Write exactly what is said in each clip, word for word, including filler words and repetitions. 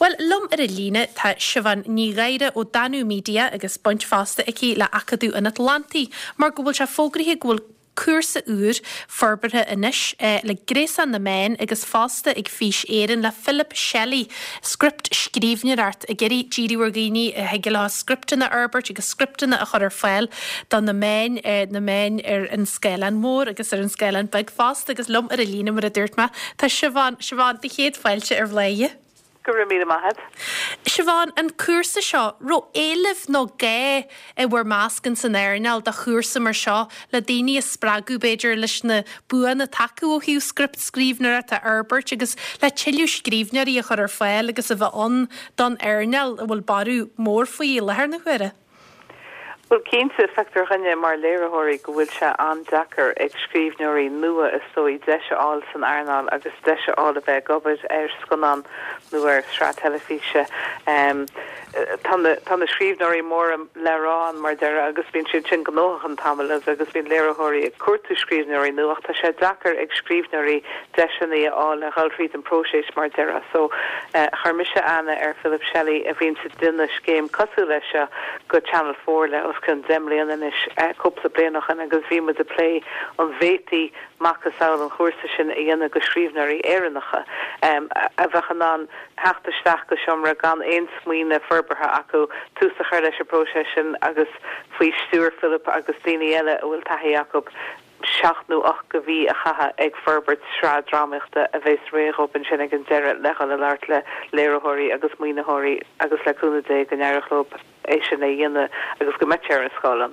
Well, lum ar a lína tá Siobhán ní gaire ó Danu Media agus bunt fásta aici le acadú in Atlantaí, mar go bhfuil se fógraithe go bhfuil cuasa úr forbartha inis eh, le Grace an na main agus fásta ag fís éireann le Philip Shelley, script Scrivener art a giri díriúrgaíní a heigilá script na arbert agus script na a chur fáil don na main eh, na main ar an scélan mór agus ar an scélan bag fásta agus lum ar a lína mar a dúirtma tá Siobhán Siobhán de chéad fáilte ar bhléie. Siobhán, an cuasa seo, ro élef no gé e war mascan san airinal da cuasa mar seo le daoine a spragu beidir leis na bua na tacu o hiú script Scrivener at a Arbert agus le chiliú Scrivener í a chur ar fáil agus a bheith on don airinal a bhfuil barú mór faoi lehar na huire. Well, keen to factor Rania Mar Lerahori Gwilcha on Dakar, Excrevenori Nua Asoi Desha All San Arnal, Agus Desha All of Gobert, Erskunan, Nua Strateleficia, um Tom Scrivenori Moram Laron Mardera, Agus been Chinkano and Tamalas, Agus been Lerahori, Kurtu Scrivenori Nua Tasha Dakar, Excrevenori, Deshani All, Halfreed and Proches Mardera. So, Hermisha Anna, Er Philip Shelley, Evinci Dinish Game, Kasulesha, Good Channel four Leos. Can Zemley and then a couple of play noch and a gazim the play on Veti Makasal and Horseshin in a Geschrivenary Erinacha. Um, a Vachanan Hachtestach Geshomra Gan Ein Swina Ferberha Aku, Tusaharish Procession, Agus Fui Stuart Philip Agustini Ella Will Tahi Jacob. Seach nu ach go bhí a chatha ag forbert sráidráimeachta a bheith réir op an sinna an deireadh leáil le leart le léirethirí agus moinethirí agus leúna dé go nearachlóp é sin é dhéanamh agus go meitéar an scálan.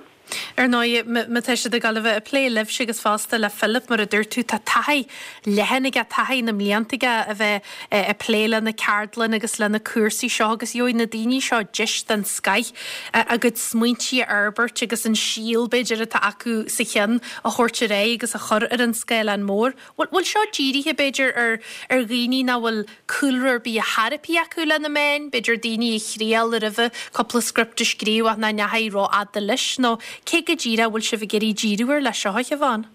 Ar náid má teise de galibh a plé libh sigus fásta le Philip mar a dúirtú tá taí lehannig a taí na mliantaige a bheith a plé le na cardlan agus le na cuasaí seo agus iúid na daoine seo deis den scaith a go smuintí Arbert agus an síl beidir atá acu sa cheann a chóirte ré agus a chur ar an scélan mór. Bhfuil seo díirithe beidir ar ar dhaoine ná bhfuil coolúir bí a tharpaí acu le na main beidir daoine i chríal a roimhe coppla scripta scríú a na nethaí rá ad leis nó Cé gira bhfuil se bh geirí díúir le seo Siobhán?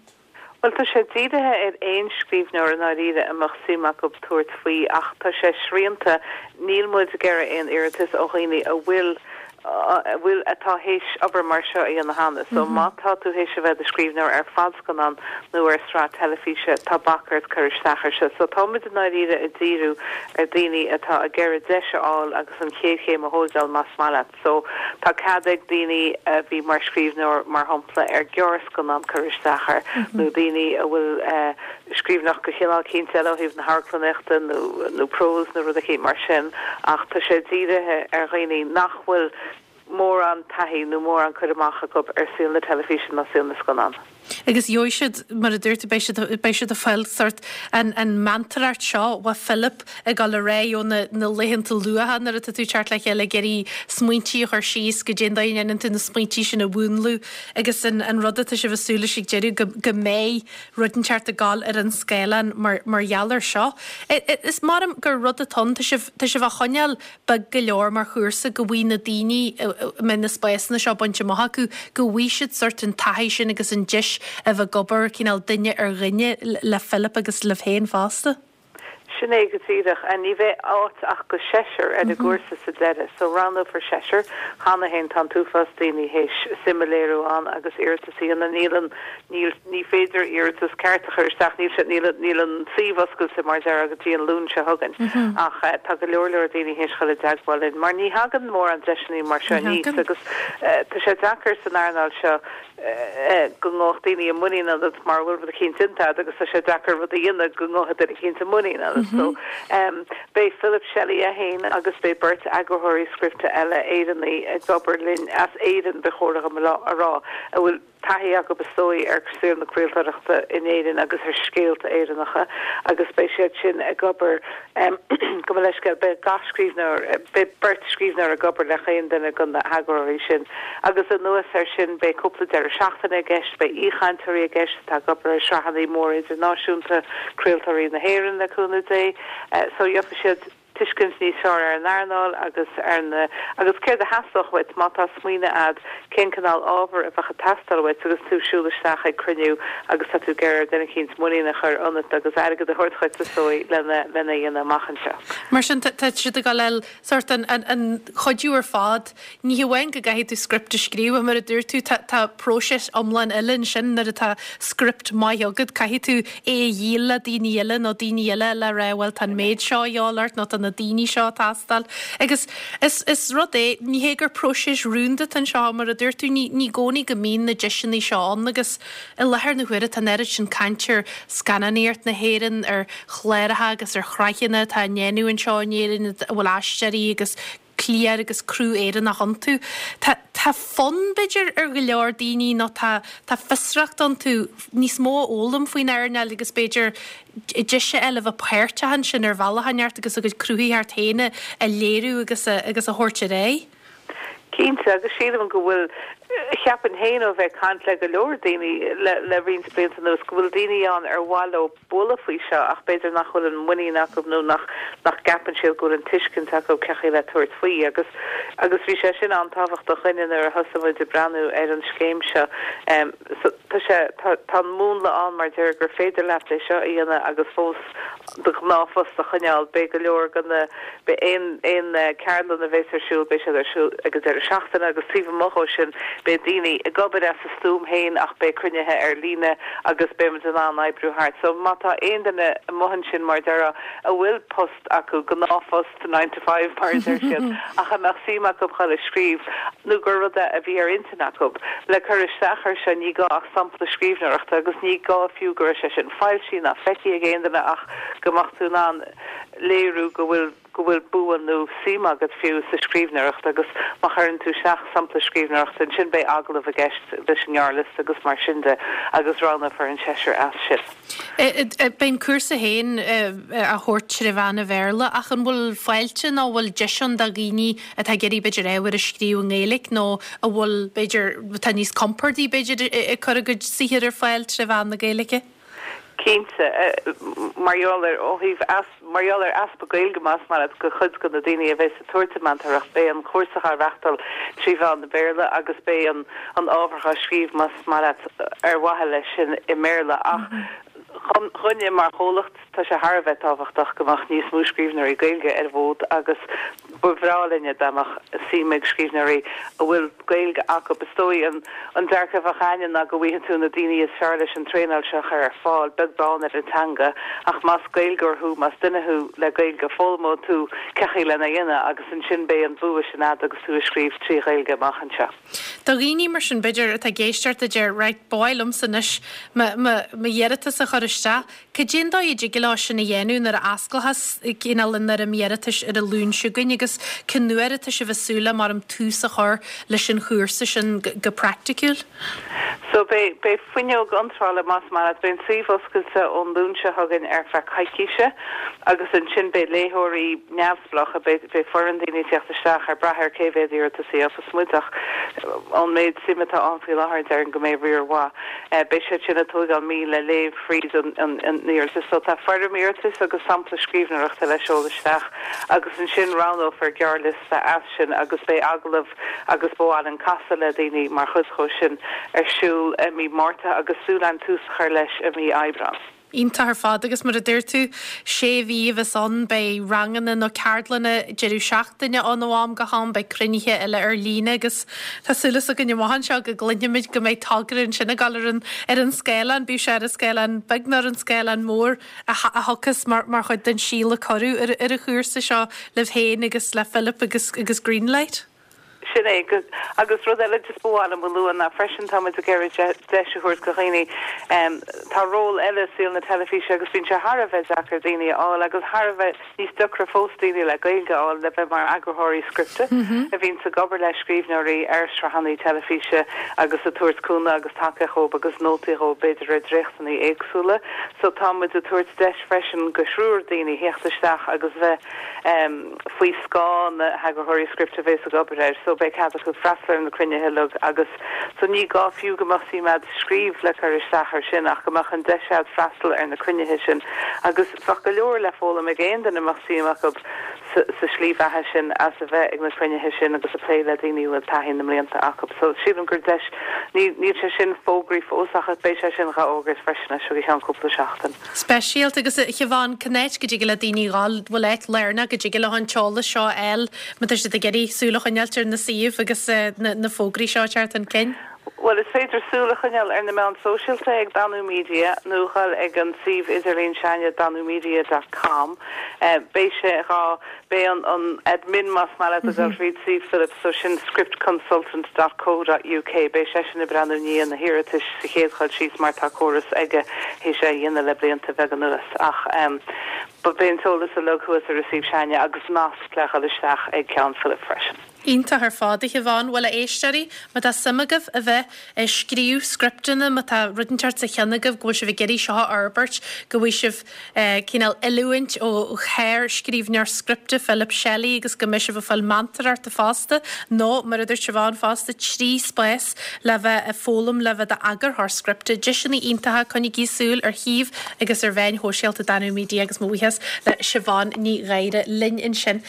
Well, tá sé díirithe ar aon scríbhneoir an áirithe amach síach op tuairt faoi ach tá sé sríanta níl muid geire aon iiritas ó dhaoine a bhfuil bhfuil atá hééis obair mar seo í an na hána, so má tá tú hééis a bheith a scríbhneoir ar fádscanán nó ar strá telefíe tá bacart chuirteair se, so tá muid an áirithe a díú ar daoine atá a geire deiseáil agus an chéadchéim a hódáil más maiile, so tá cadagh daoine a bhí mar scríbhneoir mar hompla ar georascanán chuirteair nó daoine a bhfuil scríbhneach go chéá cinnte lehíomh na háclaneachta nó prós nó rud a chéad mar sin ach tá sé díirithe ar dhaoine nachhfuil more on tahi, no more on Kudamachak up or seen the television, not seen the scanan. I guess you should, but there to be should the file sort and and mantra shot with Philip a gallery on the the lehen to Lua and the tattoo chart like a legeri smuinty or she's gajin down and into the smuinty in a woundlu. I guess and and rather to shiva sulish jeru gamay rodden chart the gal at an scale and mar mar yaller shot. It is madam go rather ton to shiv to shiva honyal big galor mar hursa gawina dini men the spice in the shop on Chimahaku go we should certain tahi shinigas and jish. If a gober can al dinne or rinne la Philip agus le hain fasta. Sinné go tíireach a ní bheith áit ach go seisir ar na gcúrsa sa deire, so ranna for seisir, hána hain tan túfas daoine hééis similéirú an agus iirtas í anna nílan ní féidir iirtas ceartach isteach níl se nílan síomhas go sa mar deire agus dtíon lún se thugann ach tá go leorleir daoine hééis chaile deagháilin, mar ní hagan mór an deisinaí mar se níos agus tá sé deacair san airnáil seo go ngóch daoine a muína mar bhfuil a cin tinta agus tá sé deacair rud a dhéanana go ngócha ar a cinnta muína. So, um, by Philip Shelley Ahain, August by Bert Agohori, Scripta Ella, Aidan, Goberlin, as Aidan, the Horror of Raw. I will tahi Jacob Soy, Erksil, the Quilter in Aidan, August her scale to Aidanacha, August by Shedchin, a Gober, um, Gamaleshka, by Gosh Scrivener, by Bert Scrivener, a Gober Lachain, then a Gunda Agohori Shin, August a Noah Sershin, by Couple der Shachten, a guest, by Echan Turi, a guest, Tagober Shahani Moore, is a Nashunta, Quilter in the Heron, the Kunit. Uh, so you have to tuiscint ní seoir ar learnáil agus ar na agus céir de haslachhait mata smuoine ad cén canál ábhar a bhecha tastalhait agus tú siúlasteach ag cruniú agus tá tú geir dena cíns muína chur ionad agus airgad a thuirtchaid sa sóí lena lena dhéanana machchan se. Mar sin si go leil sort an an chodú ar fád ní bhain go gaithí tú script a scríú mar a dúir tú tá próisis omlan eilinn sin nar atá script maithegad caithí tú é dhéile daoine eile nó daoine eile le rahfuil tan méid seo eáilart nó na daoine seo tastal agus is is rud é ní hégur próisis rúnda an seo mar a dúir tú ní ní gcónaí go mín na deisina seán agus i lethir na huire tan éirid sin cantir scannaíart na héann ar chléirethe agus ar chraichinna tá néanú an seoéirann bhfuil eisteirí agus clíar agus crú éan nach an tú tá Tá fón beidir ar go leor daoine nó tá fisreacht an tú níos mó ólam faoin airneil agus beidir deise eileh páirte an sin ar bhelathaineart agus agus cruúthaíart héine a léirú agus agus a thuirte ré. Cínta agus siadam go bhfuil Chiapan hain o fe cant le galor dini le rin spins yn ys gwyl dini an ar walo bola fwy sio ach beidr nach hwyl yn wyni nach ob nhw nach nach gapan siel gwr yn tishkin tac o cachu le tŵrt fwy agos agos fi sio sin an tafach do chynyn ar hysafwyd i branu er yn sgeim sio so ta sio ta'n mŵn le an mar dyr gyr feidr lef le sio i yna agos fos dy gnafos do chynial be galor gynna be ein ein carl yn y feisr siwl be sio agos er y siachtan agos sifan mocho sin Be dini a gobid as a stoom hain ach be crunithe ar lína agus be mid an an aibrúhart. So mata ein den a mohan sin mar dara a will post acu gnáfos nine to five mar dar sin ach a maxim acu chal a scríf nu gyrwada a bhí ar intin acu le cyrrish sachar sin ní gá ach sampla Scrivener ach agus ní gá a fiú gyrrish sin fáil sin a feki ag ein den ach gamachtún an leirú go will go bhfuil buan nó síma agus fiú sa Scriveneireacht agus macharann tú seach sampla Scriveneireacht an sin bé aglah a gceist leis an gghearlas agus mar sinnda agus ranna ar an Cheshire as sin. Beim cuasa hain a thuirt Sriveana Verla ach an bhfuil fáilte nó bhfuil deisian do dhaoine atá geirí beidir éhar a scríú ngéalaigh nó a bhfuil beidir tá níos compairdí beidir i cur a go sihir ar fáil Sriveana Gaeilge? Cínta marioll ar óhíh as marioll ar aspa gaelgemas mar at go chud go na daoine a bheith sa tuairtemantarach bé an cuasacha reachtal Siobhán na Béarla agus bé an an ábharcha scríbmas mar at ar wathe leis sin i Méarla ach chunne mar cholacht tá sé Harbheith táhachtach gomach níos mú Scrivenerí Gaeilge ar bhód agus bhrálinne damach síimeid Scrivenerí a bhfuil Gaeilge acu bestóí an an dearcah a chainean a go bhuihann tú na daoine is seair leis an tréáil se chuir ar fáil begráin ar antanga ach más Gaeilgeirthú más duinethú le Gaeilge fómó tú cechaí lena dhéine agus an sin bé an bhuais sin ad agus tú a scríb trí Gaeilge machchan se. Tá rií mar sin beidir atá géisteart a deir réit bailm sanis ma dhéiritas a chuiriste cé dó idir lá sinna dhéanú nar ascalhas cíálinn ar am dhéiritas ar a lúnseúgain agus cinúiritas a bheitsúla mar an túsa chuir leis an chuirsa sin go practicúil. So bé bé fuinneog antrála más mar ben tríomhoscailta ón lúnse thugann ar fe caiiciise agus an sin bé léthirí neamhsblach a bé bé foran daoine teachtaisteach ar brethir céhhéidir a sí as smuideach an méid simimeta anfií láthir ar an go mé riorhá bé sé sinna tuáil mí le léh fríd an níor is so tá Fermirtis agus sampla Scriveneireachta leis ólasteach agus an sin ranóh ar gghearlas a as sin agus bé aglah agus bháil an casa le daoine mar chuscó sin ar siúil i mí mórta agus súil an tús chuir leis i mí eibran. Ínta ar fád agus mar a dúir tú sé bhíh is an bei ranganna nó cardlanna deireadh seach duine an bháim go há bei crunithe eile ar lína agus tásúlas a gnne maihan seo go glunneimiid go méid tagrainn sinna galan ar an scéilean bhí sé a scéilean begnar an scéilean mór a thuchas mar mar chuid den síla choú ar ar a chuúrsa seo le bhhéin agus le Philip agus agus Greenlight. Sin é agus rud eile is bháil am bhluúin na freisin táid a geir deisiúir go chéine tá ról eile síl na telefíe agus bhín se Harbheith achar daoine áil agus Harbheith níos ducra fóstaoine le Gaeilge áil le bheith mar agrathirí scripte a bhín sa gobar le Scriveneirí ar srahannaí telefíe agus a tuairtcúna agus take chob agus nótaíó beidir a dreachtaí éagsúla so táid a tuairt deis freisin go srúr daoine heachtaisteach agus bheith faoi scáin na agrathirí scripte bheith a gobar air so bei cadach go freisler an na crunithe agus so ní gá fiú gomach sí mead scríb le chuiris sachar sin ach gomach an deisiad freistal ar na crunithe sin agus fa go leor le fóla a géan den amach síach sa slíomh athe sin as a bheith ag na frinethe sin agus a pléile daoine bhfuil taithí na mblianta acu. So sílim gur deis ní sé sin fógraí fósachas bé sé sin ra ógras freisinna sugaí an cúpla seachtain. Speisialt agus Siobhán cnéit go dtí le daoine gáil bhfuil éit léirna go dtí le an teolas seo eil mar tá sé geirí súlach an eiltear na siomh agus na fógraí seo teart an cinn. Well, it's Peter Sulachanel and the Mount Social Tag, Danu Media, Nuchal Egan Steve Iserline Shania, Danu Media dot com. Beisha Bayon on admin Masmala, the Delphi Steve Philip Sushin, script consultant dot co dot u k. Beisha Shinabranu Ni and the Heritage Sikhe, she's Martha Chorus, Ega, Hisha, and the Lebliant Veganulas. Ach, but being told us a local is to receive Shania, Agzmas, Plachalishach, Egan Philip Freshen. Ínta ar fád Siobhán bhfuil éisteí mar tá samagah a bheith scríú scriptúna mar tá rudinteart a cheannagah go se bh geirí seo Arbert go bhí sibh cíál eluint ó chéir scríbnear scripte Philip Shelley agus go misisih bh fáil mantar ta fásta nó mar idir Siobhán fásta trí spéis le bheith a fólam le bheith agur th scripte deisina íntathe chunig gísúil ar híomh agus ar bhain hóisialta Danu Media agus mhuihes le Siobhán ní réide lin in sin.